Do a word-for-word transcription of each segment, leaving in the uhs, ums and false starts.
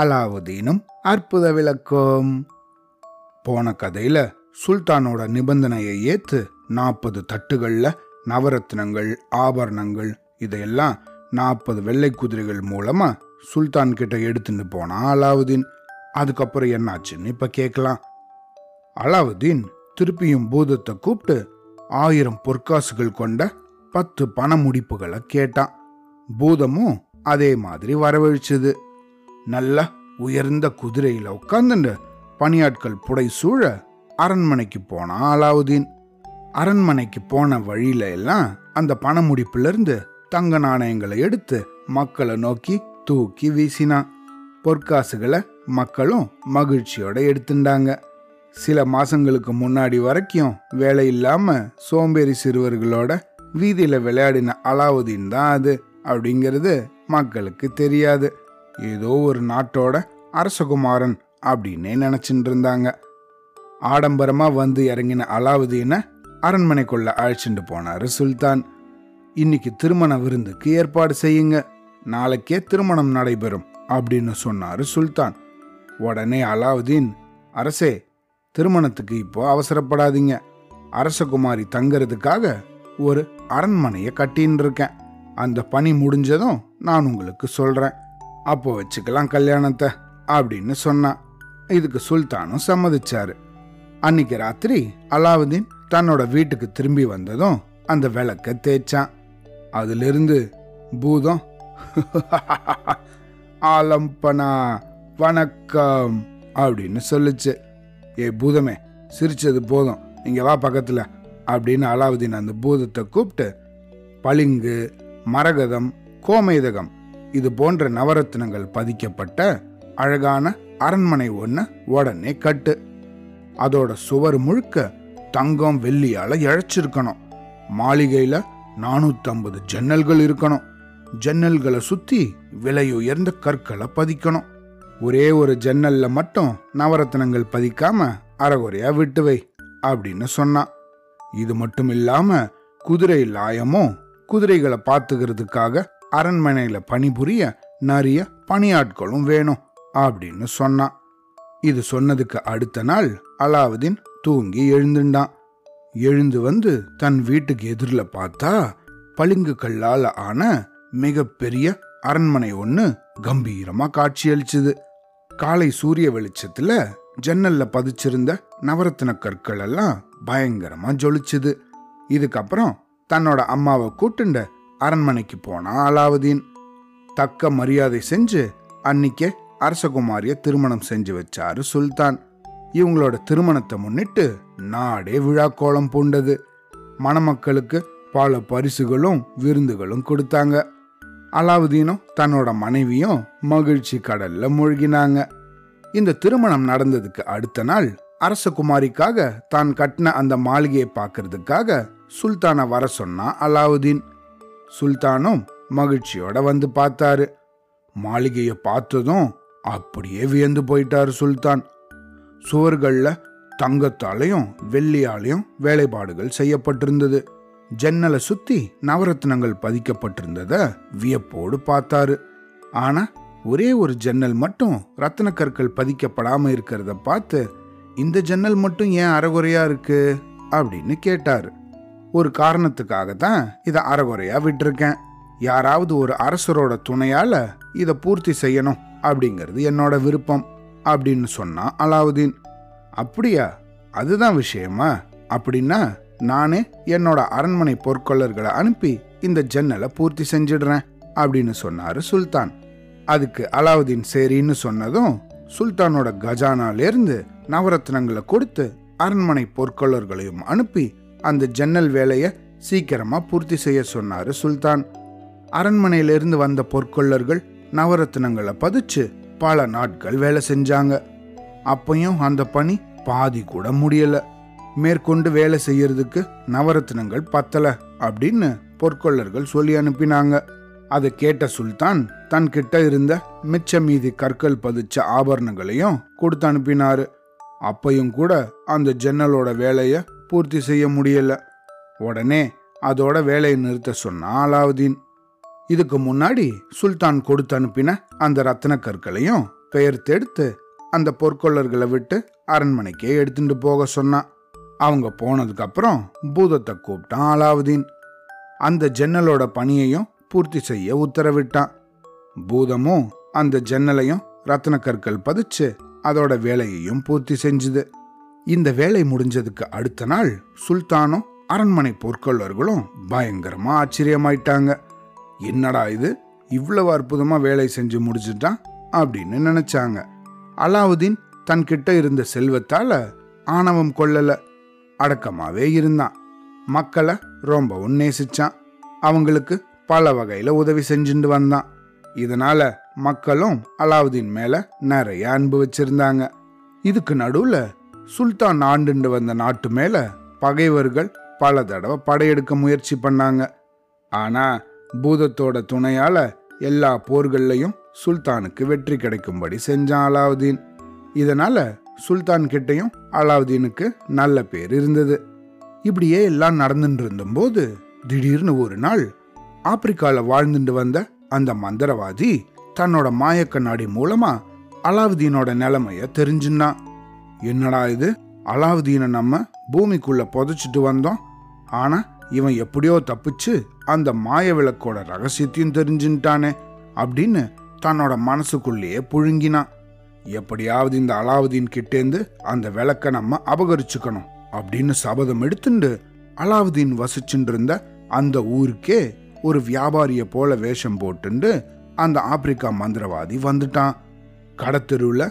அலாவுதீனும் அற்புத விளக்கம். போன கதையில சுல்தானோட நிபந்தனையை ஏத்து நாற்பது தட்டுகள்ல நவரத்னங்கள், ஆபரணங்கள் இதையெல்லாம் நாற்பது வெள்ளை குதிரைகள் மூலமா சுல்தான் கிட்ட எடுத்துட்டு போனா அலாவுதீன். அதுக்கப்புறம் என்னாச்சுன்னு இப்ப கேட்கலாம். அலாவுதீன் திருப்பியும் பூதத்தை கூப்பிட்டு ஆயிரம் பொற்காசுகள் கொண்ட பத்து பண முடிப்புகளை கேட்டான். பூதமும் அதே மாதிரி வரவழிச்சது. நல்ல உயர்ந்த குதிரையில உட்கார்ந்துண்டு பணியாட்கள் புடை சூழ அரண்மனைக்கு போனா அலாவுதீன். அரண்மனைக்கு போன வழியில எல்லாம் அந்த பண முடிப்புல இருந்து தங்க நாணயங்களை எடுத்து மக்களை நோக்கி தூக்கி வீசினான். பொற்காசுகளை மக்களும் மகிழ்ச்சியோட எடுத்துட்டாங்க. சில மாசங்களுக்கு முன்னாடி வரைக்கும் வேலை இல்லாம சோம்பேறி சிறுவர்களோட வீதியில விளையாடின அலாவுதீன் தான் அது அப்படிங்கிறது மக்களுக்கு தெரியாது. ஏதோ ஒரு நாட்டோட அரசகுமாரன் அப்படின்னே நினைச்சிட்டு இருந்தாங்க. ஆடம்பரமா வந்து இறங்கின அலாவுதீனை அரண்மனைக்குள்ள அழைச்சிட்டு போனாரு சுல்தான். இன்னைக்கு திருமண விருந்துக்கு ஏற்பாடு செய்யுங்க, நாளைக்கே திருமணம் நடைபெறும் அப்படின்னு சொன்னாரு சுல்தான். உடனே அலாவுதீன், அரசே திருமணத்துக்கு இப்போ அவசரப்படாதீங்க, அரசகுமாரி தங்கிறதுக்காக ஒரு அரண்மனையை கட்டின்னு இருக்கேன், அந்த பணி முடிஞ்சதும் நான் உங்களுக்கு சொல்கிறேன், அப்போ வச்சுக்கலாம் கல்யாணத்தை அப்படின்னு சொன்னான். இதுக்கு சுல்தானும் சம்மதிச்சாரு. அன்னைக்கு ராத்திரி அலாவுதீன் தன்னோட வீட்டுக்கு திரும்பி வந்ததும் அந்த விளக்கை தேய்ச்சான். அதிலிருந்து பூதம் ஆலம்பனா வணக்கம் அப்படின்னு சொல்லுச்சு. ஏ பூதமே, சிரிச்சது போதும், இங்கே வா பக்கத்தில் அப்படின்னு அலாவுதீன் அந்த பூதத்தை கூப்பிட்டு பளிங்கு, மரகதம், கோமேதகம் இது போன்ற நவரத்தினங்கள் பதிக்கப்பட்ட அழகான அரண்மனை ஒன்று உடனே கட்டு. அதோட சுவர் முழுக்க தங்கம் வெள்ளியால் இழைச்சிருக்கணும். மாளிகையில் நானூற்றம்பது ஜன்னல்கள் இருக்கணும். ஜன்னல்களை சுற்றி விலை உயர்ந்த கற்களை பதிக்கணும். ஒரே ஒரு ஜன்னல்ல மட்டும் நவரத்தினங்கள் பதிக்காம அறகுறையா விட்டு வை அப்படின்னு சொன்னான். இது மட்டும் இல்லாம குதிரை லாயமும் குதிரைகளை பார்த்துக்கிறதுக்காக அரண்மனையில பணிபுரிய நிறைய பணியாட்களும் வேணும் அப்படின்னு சொன்னான். இது சொன்னதுக்கு அடுத்த நாள் அலாவுதீன் தூங்கி எழுந்துட்டான். எழுந்து வந்து தன் வீட்டுக்கு எதிரில் பார்த்தா பளிங்கு கல்லால் ஆன மிகப்பெரிய அரண்மனை ஒன்று கம்பீரமா காட்சியளிச்சுது. காலை சூரிய வெளிச்சத்துல ஜன்னல்ல பதிச்சிருந்த நவரத்தின கற்கள் எல்லாம் பயங்கரமா ஜொலிச்சுது. இதுக்கப்புறம் தன்னோட அம்மாவை கூட்டுண்டு அரண்மனைக்கு போனா அலாவுதீன். தக்க மரியாதை செஞ்சு அன்னைக்கே அரசகுமாரிய திருமணம் செஞ்சு வச்சாரு சுல்தான். இவங்களோட திருமணத்தை முன்னிட்டு நாடே விழாக்கோலம் பூண்டது. மணமக்களுக்கு பல பரிசுகளும் விருந்துகளும் கொடுத்தாங்க. அலாவுதீனும் தன்னோட மனைவியும் மகிழ்ச்சி கடல்ல மூழ்கினாங்க. இந்த திருமணம் நடந்ததுக்கு அடுத்த நாள் அரசகுமாரிக்காக தான் கட்டின அந்த மாளிகையை பார்க்கறதுக்காக சுல்தானை வர சொன்னா அலாவுதீன். சுல்தானும் மகிழ்ச்சியோட வந்து பார்த்தாரு. மாளிகையை பார்த்ததும் அப்படியே வியந்து போயிட்டாரு சுல்தான். சுவர்கள்ல தங்கத்தாலையும் வெள்ளியாலையும் வேலைப்பாடுகள் செய்யப்பட்டிருந்தது. ஜன்னலை சுத்தி நவரத்னங்கள் பதிக்கப்பட்டிருந்தத வியப்போடு பார்த்தாரு. ஆனா ஒரே ஒரு ஜன்னல் மட்டும் ரத்தின கற்கள் பதிக்கப்படாம இருக்கிறத பார்த்து, இந்த ஜன்னல் மட்டும் ஏன் அறகுறையா இருக்கு அப்படின்னு கேட்டாரு. ஒரு காரணத்துக்காக தான் இதை அறகுறையா விட்டுருக்கேன், யாராவது ஒரு அரசரோட துணையால இதை பூர்த்தி செய்யணும் அப்படிங்கிறது என்னோட விருப்பம் அப்படின்னு சொன்னா அலாவுதீன். அப்படியா, அதுதான் விஷயமா? அப்படின்னா நானே என்னோட அரண்மனை பொற்கொள்ளர்களை அனுப்பி இந்த ஜன்னலை பூர்த்தி செஞ்சிடுறேன் அப்படின்னு சொன்னாரு சுல்தான். அதுக்கு அலாவுதீன் சரின்னு சொன்னதும் சுல்தானோட கஜானாலேருந்து நவரத்னங்களை கொடுத்து அரண்மனை பொற்கொள்ளர்களையும் அனுப்பி அந்த ஜன்னல் வேலையை சீக்கிரமா பூர்த்தி செய்ய சொன்னாரு சுல்தான். அரண்மனையிலிருந்து வந்த பொற்கொள்ளர்கள் நவரத்னங்களை பதிச்சு பல நாட்கள் வேலை செஞ்சாங்க. அப்பையும் அந்த பணி பாதி கூட முடியலை. மேற்கொண்டு வேலை செய்யறதுக்கு நவரத்னங்கள் பத்தலை அப்படின்னு பொற்கொள்ளர்கள் சொல்லி அனுப்பினாங்க. அதை கேட்ட சுல்தான் தன்கிட்ட இருந்த மிச்ச மீதி கற்கள் பதிச்ச ஆபரணங்களையும் கொடுத்து அனுப்பினாரு. அப்பையும் கூட அந்த ஜன்னலோட வேலையை பூர்த்தி செய்ய முடியலை. உடனே அதோட வேலையை நிறுத்த சொன்னா அலாவுதீன். இதுக்கு முன்னாடி சுல்தான் கொடுத்து அனுப்பின அந்த ரத்தின கற்களையும் பெயர்த்தெடுத்து அந்த பொற்கொள்ளர்களை விட்டு அரண்மனைக்கே எடுத்துட்டு போக சொன்னான். அவங்க போனதுக்கு அப்புறம் பூதத்தை கூப்பிட்டான் அலாவுதீன். அந்த ஜன்னலோட பணியையும் பூர்த்தி செய்ய உத்தரவிட்டான். பூதமும் அந்த ஜன்னலையும் ரத்தின கற்கள் பதிச்சு அதோட வேலையையும் பூர்த்தி செஞ்சுது. இந்த வேலை முடிஞ்சதுக்கு அடுத்த நாள் சுல்தானும் அரண்மனை பொற்கொள்ளர்களும் பயங்கரமா ஆச்சரியமாயிட்டாங்க. என்னடா இது, இவ்வளவு அற்புதமா வேலை செஞ்சு முடிச்சுட்டான் அப்படின்னு நினைச்சாங்க. அலாவுதீன் தன்கிட்ட இருந்த செல்வத்தால ஆணவம் கொள்ளல, அடக்கமாவே இருந்தான். மக்களை ரொம்பவும் நேசிச்சான். அவங்களுக்கு பல வகையில உதவி செஞ்சுட்டு வந்தான். இதனால மக்களும் அலாவுதீன் மேல நிறைய அன்பு வச்சிருந்தாங்க. இதுக்கு நடுவுல சுல்தான் ஆண்டுண்டு வந்த நாட்டு மேல பகைவர்கள் பல தடவை படையெடுக்க முயற்சி பண்ணாங்க. ஆனா பூதத்தோட துணையால எல்லா போர்கள்லையும் சுல்தானுக்கு வெற்றி கிடைக்கும்படி செஞ்சான் அலாவுதீன். இதனால சுல்தான் கிட்டையும் அலாவுதீனுக்கு நல்ல பேர் இருந்தது. இப்படியே எல்லாம் நடந்துட்டு இருந்தபோது திடீர்னு ஒரு நாள் ஆப்பிரிக்கால வாழ்ந்துட்டு வந்த அந்த மந்திரவாதி தன்னோட மாயக்கண்ணாடி மூலமா அலாவுதீனோட நிலைமைய தெரிஞ்சுன்னா. என்னடா இது, அலாவுதீனை நம்ம பூமிக்குள்ள புதைச்சிட்டு வந்தோம், ஆனா இவன் எப்படியோ தப்பிச்சு அந்த மாய விளக்கோட ரகசியத்தையும் தெரிஞ்சுட்டானே அப்படின்னு தன்னோட மனசுக்குள்ளேயே புழுங்கினான். எப்படியாவது இந்த அலாவுதீன் கிட்டேந்து அந்த விளக்க நம்ம அபகரிச்சுக்கணும் அப்படின்னு சபதம் எடுத்துண்டு அலாவுதீன் வசிச்சுட்டு இருந்த அந்த ஊருக்கே ஒரு வியாபாரிய போல வேஷம் போட்டுண்டு அந்த ஆப்பிரிக்கா மந்திரவாதி வந்துட்டான். கடத்தெருவுல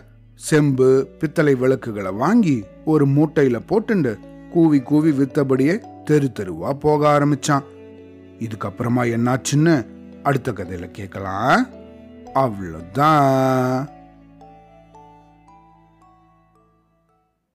செம்பு பித்தளை விளக்குகளை வாங்கி ஒரு மூட்டையில போட்டுண்டு கூவி கூவி வித்தபடியே தெரு தெருவா போக ஆரம்பிச்சான். இதுக்கப்புறமா என்னாச்சுன்னு அடுத்த கதையில கேட்கலாம். அவ்வளோதான்.